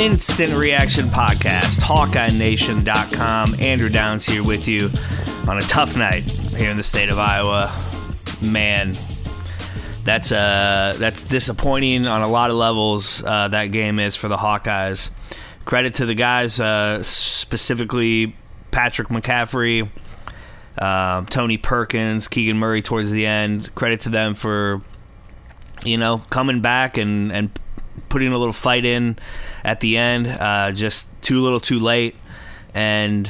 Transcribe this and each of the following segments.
Instant Reaction Podcast, HawkeyeNation.com. Andrew Downs here with you on a tough night here in the state of Iowa. Man, that's disappointing on a lot of levels, that game is for the Hawkeyes. Credit to the guys, specifically Patrick McCaffrey, Tony Perkins, Keegan Murray towards the end. Credit to them for, you know, coming back and putting a little fight in at the end, just too little too late. And,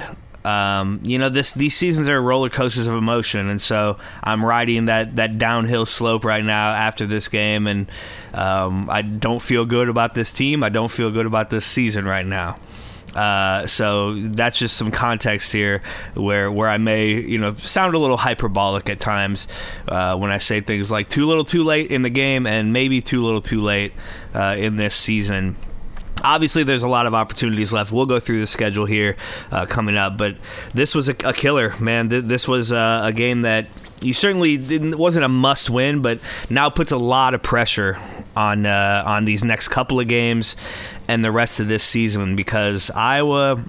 you know, these seasons are roller coasters of emotion. And so I'm riding that downhill slope right now after this game. And I don't feel good about this team. I don't feel good about this season right now. So that's just some context here where I may, you know, sound a little hyperbolic at times when I say things like too little too late in the game and maybe too little too late in this season. Obviously, there's a lot of opportunities left. We'll go through the schedule here coming up, but this was a killer, man. This was a game that you certainly wasn't a must win, but now puts a lot of pressure on these next couple of games and the rest of this season, because Iowa,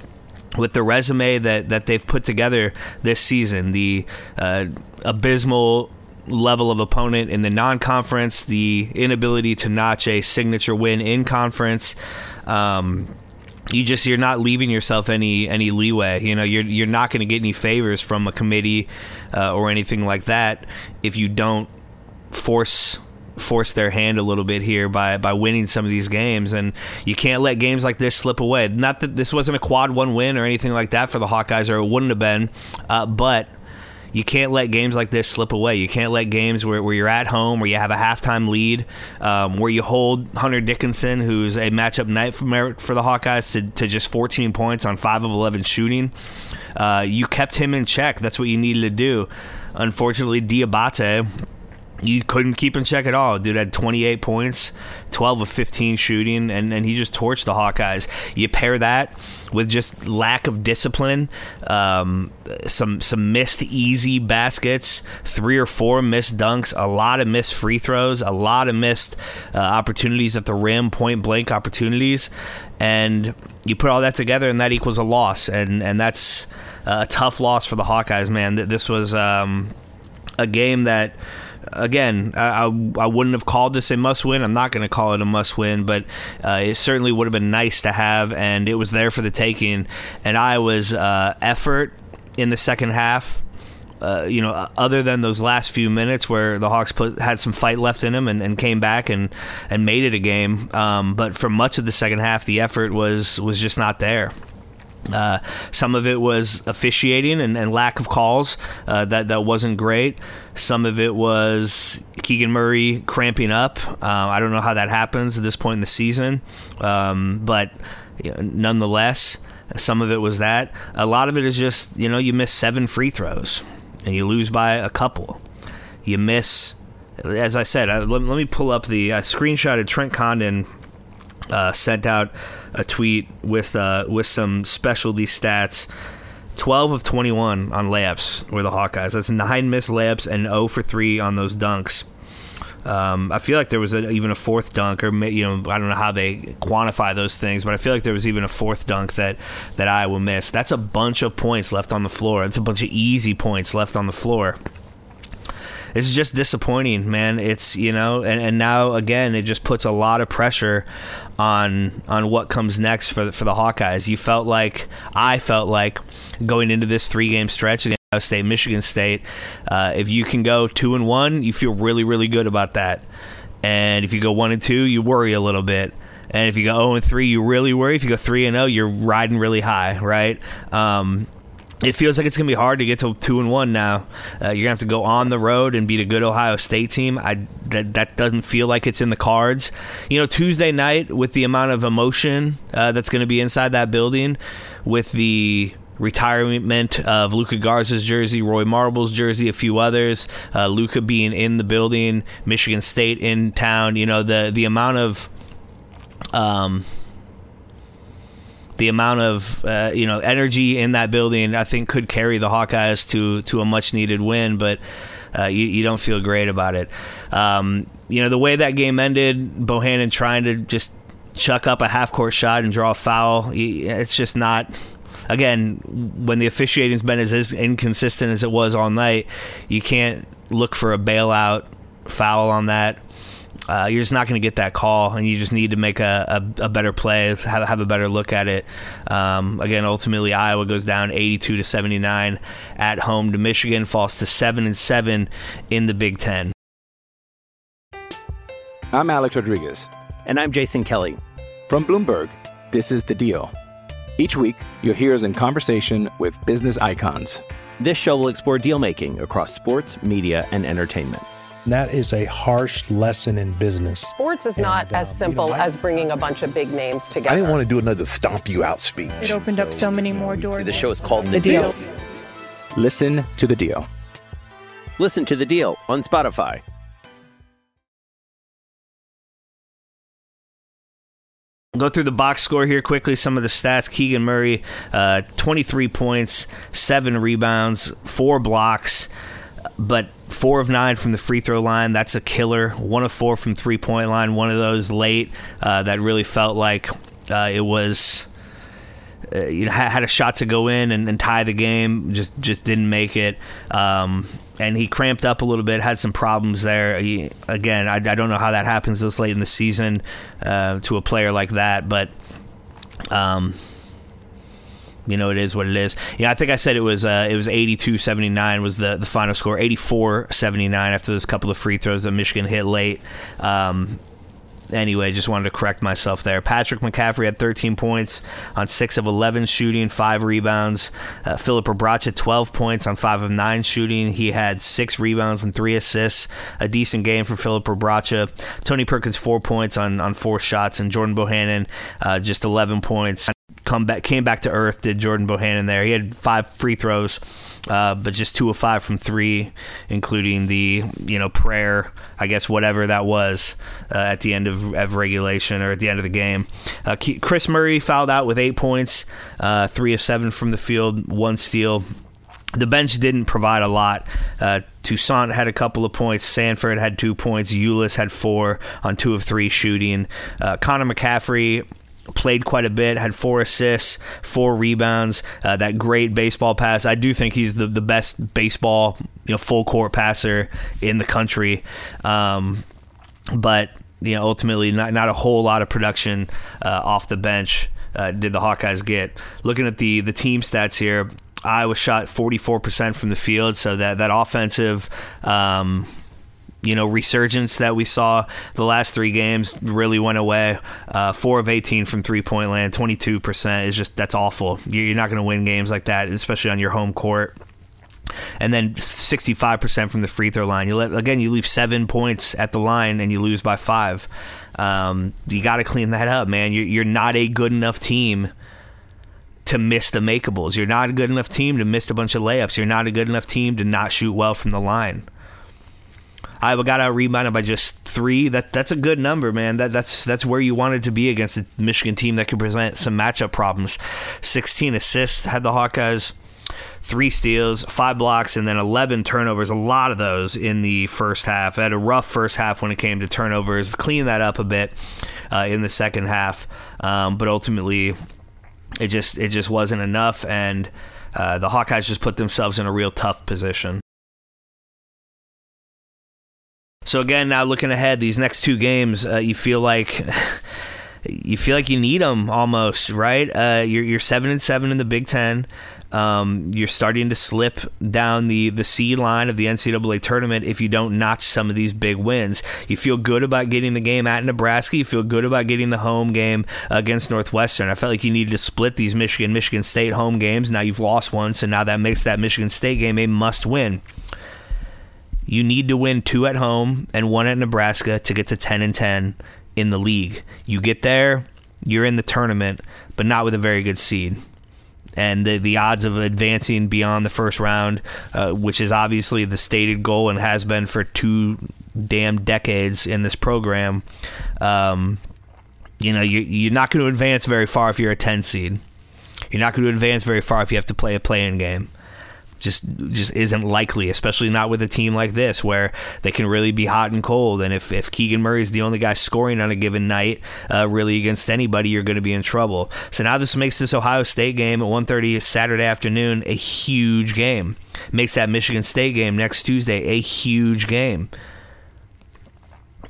with the resume that they've put together this season, the abysmal level of opponent in the non-conference, the inability to notch a signature win in conference, you're not leaving yourself any leeway. You know, you're not going to get any favors from a committee or anything like that if you don't force their hand a little bit here by winning some of these games, and you can't let games like this slip away. Not that this wasn't a quad one win or anything like that for the Hawkeyes, or it wouldn't have been, but you can't let games like this slip away. You can't let games where you're at home, where you have a halftime lead, where you hold Hunter Dickinson, who's a matchup night for the Hawkeyes, to just 14 points on 5 of 11 shooting. You kept him in check. That's what you needed to do. Unfortunately, Diabate, you couldn't keep in check at all. Dude had 28 points, 12 of 15 shooting, and he just torched the Hawkeyes. You pair that with just lack of discipline, some missed easy baskets, 3 or 4 missed dunks, a lot of missed free throws, a lot of missed opportunities at the rim, point-blank opportunities, and you put all that together, and that equals a loss, and that's a tough loss for the Hawkeyes, man. This was a game that, again, I wouldn't have called this a must-win. I'm not going to call it a must-win, but it certainly would have been nice to have, and it was there for the taking. And Iowa's effort in the second half, you know, other than those last few minutes where the Hawks had some fight left in them and came back and made it a game, but for much of the second half, the effort was just not there. Some of it was officiating and lack of calls that wasn't great. Some of it was Keegan Murray cramping up. I don't know how that happens at this point in the season, but nonetheless, some of it was that. A lot of it is just, you know, you miss 7 free throws and you lose by a couple. You miss, as I said, let me pull up the screenshot of Trent Condon. Sent out a tweet with some specialty stats. 12 of 21 on layups were the Hawkeyes. That's 9 missed layups and 0 for 3 on those dunks. I feel like there was even a 4th dunk, or, you know, I don't know how they quantify those things, but I feel like there was even a 4th dunk that Iowa missed. That's a bunch of points left on the floor. That's a bunch of easy points left on the floor. It's just disappointing, man. It's, you know, and now, again, it just puts a lot of pressure on what comes next for the Hawkeyes. I felt like going into this 3-game stretch against Ohio State, Michigan State, if you can go 2-1, you feel really, really good about that. And if you go 1-2, you worry a little bit. And if you go 0-3, you really worry. If you go 3-0, you're riding really high, right? It feels like it's going to be hard to get to 2-1 now. You're going to have to go on the road and beat a good Ohio State team. That doesn't feel like it's in the cards. You know, Tuesday night, with the amount of emotion that's going to be inside that building, with the retirement of Luka Garza's jersey, Roy Marble's jersey, a few others, Luka being in the building, Michigan State in town, you know, the amount of energy in that building, I think, could carry the Hawkeyes to a much needed win, but you don't feel great about it. You know, the way that game ended, Bohannon trying to just chuck up a half court shot and draw a foul, it's just not. Again, when the officiating's been as inconsistent as it was all night, you can't look for a bailout foul on that. You're just not going to get that call, and you just need to make a better play, have a better look at it. Again, ultimately, Iowa goes down 82-79 at home to Michigan, falls to 7-7 in the Big Ten. I'm Alex Rodriguez. And I'm Jason Kelly. From Bloomberg, this is The Deal. Each week, you'll hear us in conversation with business icons. This show will explore deal-making across sports, media, and entertainment. That is a harsh lesson in business. Sports is not as simple as bringing a bunch of big names together. I didn't want to do another stomp you out speech. It opened up so many more doors. The show is called The Deal. Listen to The Deal. Listen to The Deal on Spotify. Go through the box score here quickly. Some of the stats. Keegan Murray, 23 points, 7 rebounds, 4 blocks, but 4 of 9 from the free throw line. That's a killer. 1 of 4 from 3-point line. One of those late that really felt like it was had a shot to go in and tie the game. Just didn't make it. And he cramped up a little bit. Had some problems there. I don't know how that happens this late in the season to a player like that, but. You know, it is what it is. Yeah, I think I said it was 82-79 was the final score, 84-79 after those couple of free throws that Michigan hit late. Anyway, just wanted to correct myself there. Patrick McCaffrey had 13 points on 6 of 11 shooting, 5 rebounds. Filip Rebraca, 12 points on 5 of 9 shooting. He had 6 rebounds and 3 assists. A decent game for Filip Rebraca. Tony Perkins, 4 points on 4 shots. And Jordan Bohannon, just 11 points. Came back to earth, did Jordan Bohannon there. He had 5 free throws, but just 2 of 5 from 3, including the, you know, prayer, I guess, whatever that was at the end of regulation or at the end of the game. Chris Murray fouled out with 8 points, 3 of 7 from the field, 1 steal. The bench didn't provide a lot. Toussaint had a couple of points. Sanford had 2 points. Eulis had 4 on 2 of 3 shooting. Connor McCaffrey played quite a bit, had 4 assists, 4 rebounds, that great baseball pass. I do think he's the best baseball, you know, full court passer in the country. But, you know, ultimately not a whole lot of production off the bench did the Hawkeyes get. Looking at the team stats here, Iowa shot 44% from the field, so that offensive resurgence that we saw the last 3 games really went away. 4 of 18 from 3-point land, 22% is just, that's awful. You're not going to win games like that, especially on your home court. And then 65% from the free throw line. You leave 7 points at the line and you lose by 5. You got to clean that up, man. You're not a good enough team to miss the makeables. You're not a good enough team to miss a bunch of layups. You're not a good enough team to not shoot well from the line. Iowa got out-rebounded by just 3. That's a good number, man. That's where you wanted to be against a Michigan team that could present some matchup problems. 16 assists had the Hawkeyes, 3 steals, 5 blocks, and then 11 turnovers. A lot of those in the first half. They had a rough first half when it came to turnovers. Clean that up a bit in the second half, but ultimately it just wasn't enough, and the Hawkeyes just put themselves in a real tough position. So again, now looking ahead, these next 2 games, you feel like you feel like you need them almost, right? You're 7-7 in the Big Ten. You're starting to slip down the seed line of the NCAA tournament if you don't notch some of these big wins. You feel good about getting the game at Nebraska. You feel good about getting the home game against Northwestern. I felt like you needed to split these Michigan State home games. Now you've lost one, so now that makes that Michigan State game a must win. You need to win 2 at home and 1 at Nebraska to get to 10-10 in the league. You get there, you're in the tournament, but not with a very good seed. And the odds of advancing beyond the first round, which is obviously the stated goal and has been for 2 damn decades in this program, you're not going to advance very far if you're a 10 seed. You're not going to advance very far if you have to play a play-in game. Just isn't likely, especially not with a team like this where they can really be hot and cold. And if Keegan Murray is the only guy scoring on a given night, really against anybody, you're going to be in trouble. So now this makes this Ohio State game at 1:30 Saturday afternoon a huge game. Makes that Michigan State game next Tuesday a huge game.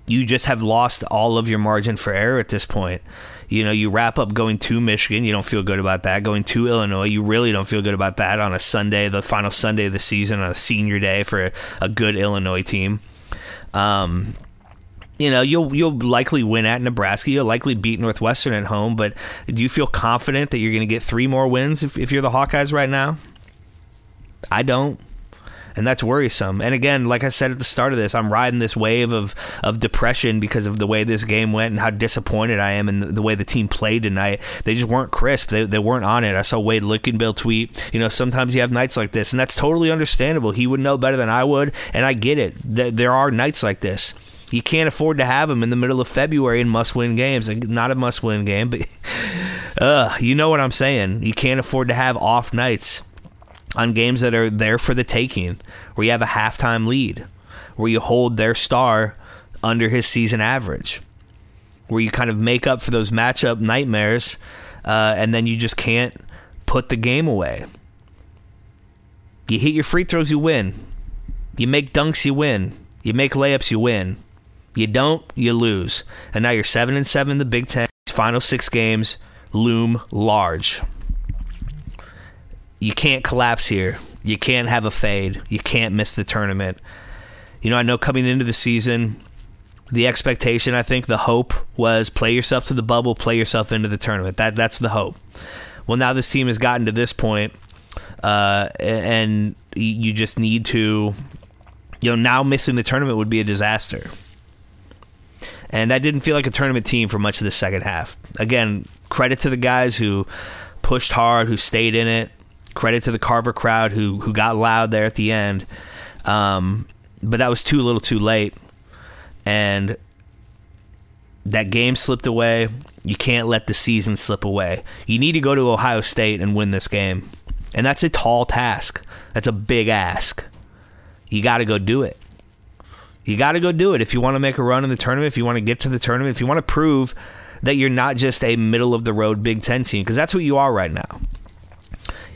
You just have lost all of your margin for error at this point. You wrap up going to Michigan, you don't feel good about that. Going to Illinois, you really don't feel good about that on a Sunday, the final Sunday of the season, on a senior day for a good Illinois team. You'll likely win at Nebraska. You'll likely beat Northwestern at home, but do you feel confident that you're going to get 3 more wins if you're the Hawkeyes right now? I don't. And that's worrisome. And again, like I said at the start of this, I'm riding this wave of depression because of the way this game went and how disappointed I am in the way the team played tonight. They just weren't crisp. They weren't on it. I saw Wade Lickenbill tweet, sometimes you have nights like this, and that's totally understandable. He would know better than I would, and I get it. There are nights like this. You can't afford to have them in the middle of February in must-win games. Not a must-win game, but you know what I'm saying. You can't afford to have off nights on games that are there for the taking, where you have a halftime lead, where you hold their star under his season average, where you kind of make up for those matchup nightmares, and then you just can't put the game away. You hit your free throws, you win. You make dunks, you win. You make layups, you win. You don't, you lose. And now you're 7-7 in the Big Ten. Final 6 games loom large. You can't collapse here. You can't have a fade. You can't miss the tournament. I know coming into the season, the expectation, I think the hope was play yourself to the bubble, play yourself into the tournament. That's the hope. Well, now this team has gotten to this point, and you just need to, now missing the tournament would be a disaster. And I didn't feel like a tournament team for much of the second half. Again, credit to the guys who pushed hard, who stayed in it. Credit to the Carver crowd who got loud there at the end. But that was too little too late. And that game slipped away. You can't let the season slip away. You need to go to Ohio State and win this game. And that's a tall task. That's a big ask. You got to go do it. You got to go do it if you want to make a run in the tournament, if you want to get to the tournament, if you want to prove that you're not just a middle-of-the-road Big Ten team, because that's what you are right now.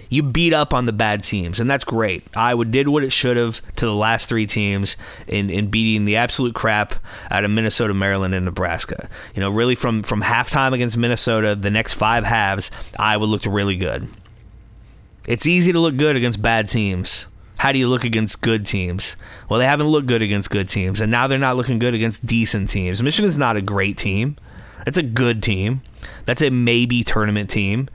You beat up on the bad teams, and that's great. Iowa did what it should have to the last 3 teams in beating the absolute crap out of Minnesota, Maryland, and Nebraska. Really from halftime against Minnesota, the next 5 halves, Iowa looked really good. It's easy to look good against bad teams. How do you look against good teams? Well, they haven't looked good against good teams, and now they're not looking good against decent teams. Michigan's not a great team. That's a good team. That's a maybe tournament team.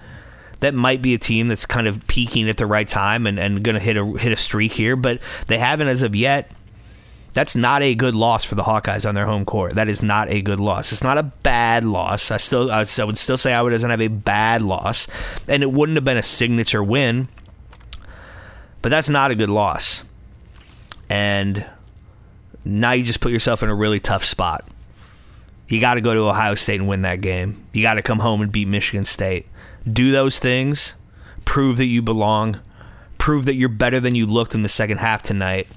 That might be a team that's kind of peaking at the right time and going to hit a streak here, but they haven't as of yet. That's not a good loss for the Hawkeyes on their home court. That is not a good loss. It's not a bad loss. I would still say Iowa doesn't have a bad loss, and it wouldn't have been a signature win, but that's not a good loss. And now you just put yourself in a really tough spot. You got to go to Ohio State and win that game. You got to come home and beat Michigan State. Do those things, prove that you belong, prove that you're better than you looked in the second half tonight,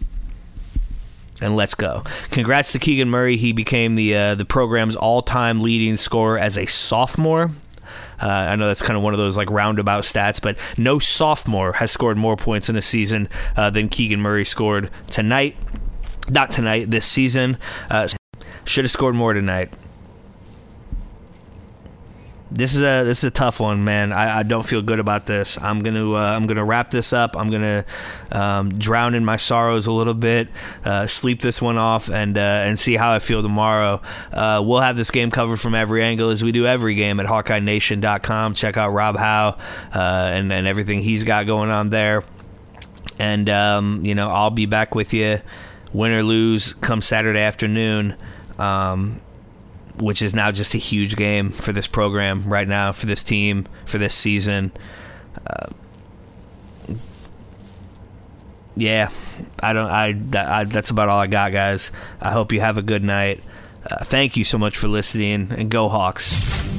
and let's go. Congrats to Keegan Murray. He became the program's all-time leading scorer as a sophomore. I know that's kind of one of those like roundabout stats, but no sophomore has scored more points in a season than Keegan Murray scored tonight. Not tonight, this season. Should have scored more tonight. This is a tough one, man. I don't feel good about this. I'm gonna wrap this up. I'm gonna drown in my sorrows a little bit, sleep this one off, and see how I feel tomorrow. We'll have this game covered from every angle, as we do every game at HawkeyeNation.com. Check out Rob Howe and everything he's got going on there. And I'll be back with you, win or lose, come Saturday afternoon. Which is now just a huge game for this program right now, for this team, for this season. That's about all I got, guys. I hope you have a good night. Thank you so much for listening, and go Hawks.